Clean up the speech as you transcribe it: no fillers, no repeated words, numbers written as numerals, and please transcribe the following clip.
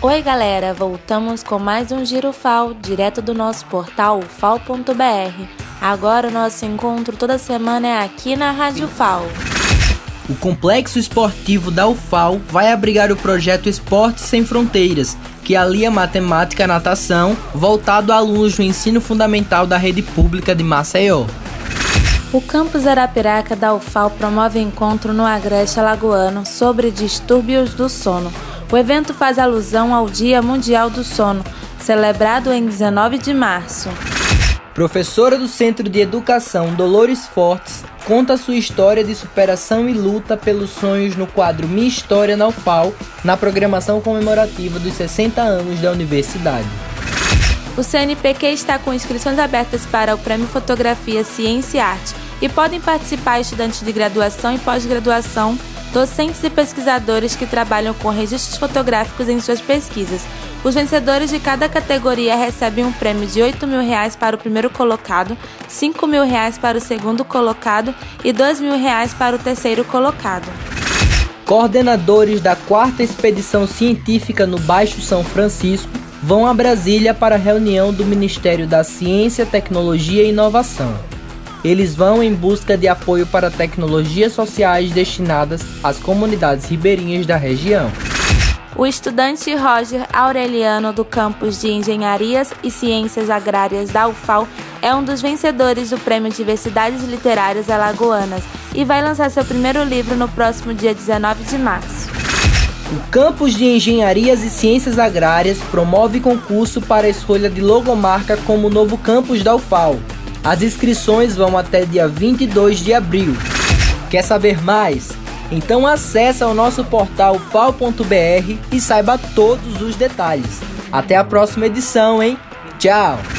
Oi galera, voltamos com mais um Giro UFAL, direto do nosso portal UFAL.br. Agora o nosso encontro toda semana é aqui na Rádio UFAL. O complexo esportivo da UFAL vai abrigar o projeto Esporte Sem Fronteiras, que alia matemática à natação, voltado a alunos do ensino fundamental da rede pública de Maceió. O campus Arapiraca da UFAL promove encontro no Agreste Alagoano sobre distúrbios do sono. O evento faz alusão ao Dia Mundial do Sono, celebrado em 19 de março. Professora do Centro de Educação Dolores Fortes conta sua história de superação e luta pelos sonhos no quadro Minha História na UFAL, na programação comemorativa dos 60 anos da universidade. O CNPq está com inscrições abertas para o Prêmio Fotografia, Ciência e Arte e podem participar estudantes de graduação e pós-graduação, docentes e pesquisadores que trabalham com registros fotográficos em suas pesquisas. Os vencedores de cada categoria recebem um prêmio de R$ 8.000 para o primeiro colocado, R$ 5.000 para o segundo colocado e R$ 2.000 para o terceiro colocado. Coordenadores da 4ª Expedição Científica no Baixo São Francisco vão a Brasília para a reunião do Ministério da Ciência, Tecnologia e Inovação. Eles vão em busca de apoio para tecnologias sociais destinadas às comunidades ribeirinhas da região. O estudante Roger Aureliano, do campus de Engenharias e Ciências Agrárias da UFAL, é um dos vencedores do Prêmio Diversidades Literárias Alagoanas e vai lançar seu primeiro livro no próximo dia 19 de março. O campus de Engenharias e Ciências Agrárias promove concurso para a escolha de logomarca como novo campus da UFAL. As inscrições vão até dia 22 de abril. Quer saber mais? Então acesse o nosso portal pal.br e saiba todos os detalhes. Até a próxima edição, hein? Tchau!